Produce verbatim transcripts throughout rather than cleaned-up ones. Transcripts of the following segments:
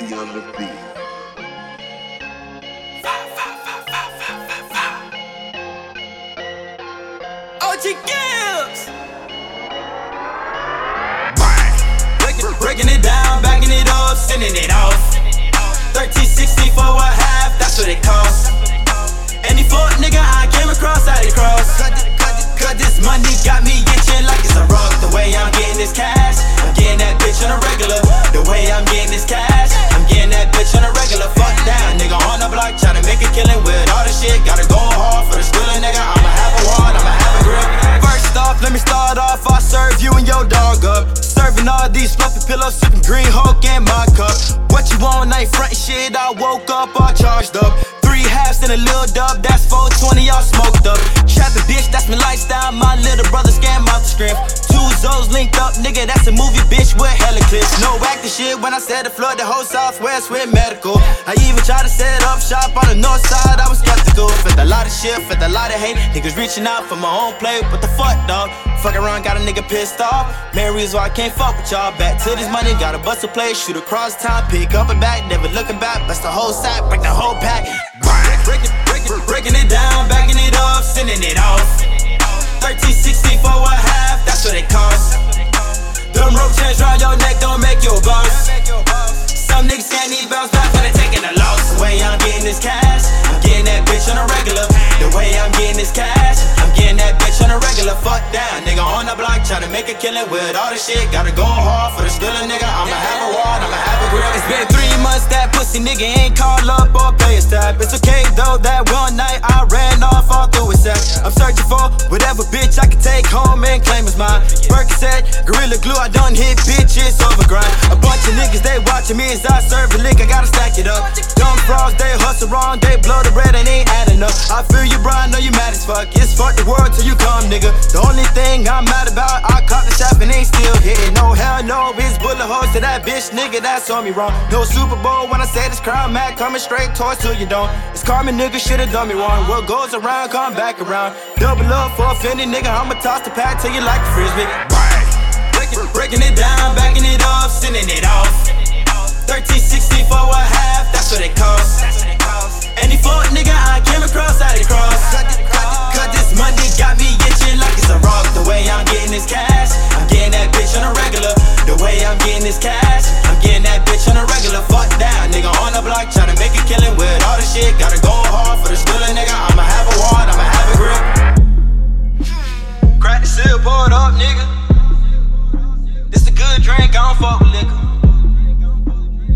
Fancy on the beat. O G. Gibbs! Breaking, breaking it down, backing it up, sending it off. thirteen sixty for a half, that's what it costs. Any fuck nigga I came across, I did cross. Cut this money, got me itching like it's a rock. The way I'm getting this cash, I'm getting that bitch on a regular. The way I'm getting this cash, I'm getting that bitch on a regular. Fuck down, nigga on the block, try to make a killing with all this shit. Gotta go hard for the stealing, nigga. I'ma have a wand, I'ma have a grip. First off, let me start off, I serve you and your dog up. Serving all these fluffy pillows, sipping green Hulk in my cup. What you want, I ain't frontin' shit, I woke up, I charged up. Three halves and a little dub, that's four twenty, y'all smoked up. Trappin' bitch, that's my lifestyle, my little brother scam off the script. Two Zos linked up, nigga, that's a movie, bitch, with hella clips. No acting shit when I said to flood the whole Southwest with medical. I even tried to set up shop on the north side, I was skeptical. Felt a lot of shit, felt a lot of hate, niggas reaching out for my own play. What the fuck, dog? Fuck around, got a nigga pissed off. Main reason why I can't fuck with y'all. Back to this money, gotta bust a play, shoot across town, pick up and back, never looking back. Bust the whole sack, break the whole pack. Breaking, breaking, breaking it down, backing it up, sending it off. thirteen sixty for a half, that's what it costs. Them rope chains round your neck don't make you a boss. Some niggas can't even bounce back when they're taking a loss. The way I'm getting this cash, I'm getting that bitch on a regular. The way I'm getting this cash, I'm getting that bitch on a regular. Fuck down, nigga on the block, tryna make a killing with all this shit. Gotta go hard for the stealing, nigga. I'ma have a wad, I'ma have a grill. It's been three months that pussy nigga ain't call up or play a stab. It's okay though, that one night I ran off all through his ass. I'm searching for whatever bitch I can take home and claim as mine. Berkset, Gorilla Glue, I done hit bitches over grind. A bunch of niggas they watching me as I serve a lick, I gotta stack it up. Dumb frogs, they hustle wrong, they blow the bread and ain't adding up. I feel you, bro, I know you mad as fuck. It's fuck the world till you come, nigga. The only thing I'm mad about, I caught the shop and ain't still hitting. No hell no, it's bullet holes to that bitch, nigga, that's on me wrong. No Super Bowl when I say this crime, man, coming straight towards who you don't. It's karma, nigga, should've done me wrong. What goes around, come back around. Double up for offending, nigga, I'ma toss the pack till you like the frisbee. Breaking, breaking it down, backing it up, sending it off. thirteen sixty for a half, that's what it costs. Any fuck nigga I came across, I did cross. Cut this money, got me itching like it's a rock. The way I'm getting this cash, I'm getting that bitch on a regular. The way I'm getting this cash, I'm getting that bitch on a regular. Fuck down, nigga on the block, tryna make a killing with all this shit. Gotta go hard for the stealing, nigga. I'ma have a wad, I'ma have a grip. Crack the seal, pour it up, nigga. This a good drink, I don't fuck with liquor.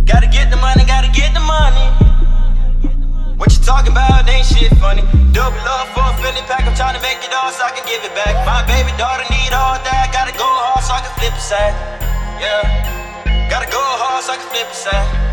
Gotta get the money, gotta get the money. What you talking about ain't shit funny. Double up for a fanny pack, I'm tryna make it all so I can give it back. My baby daughter need all that. Gotta go hard so I can flip a sack. Yeah, gotta go hard so I can flip a sack.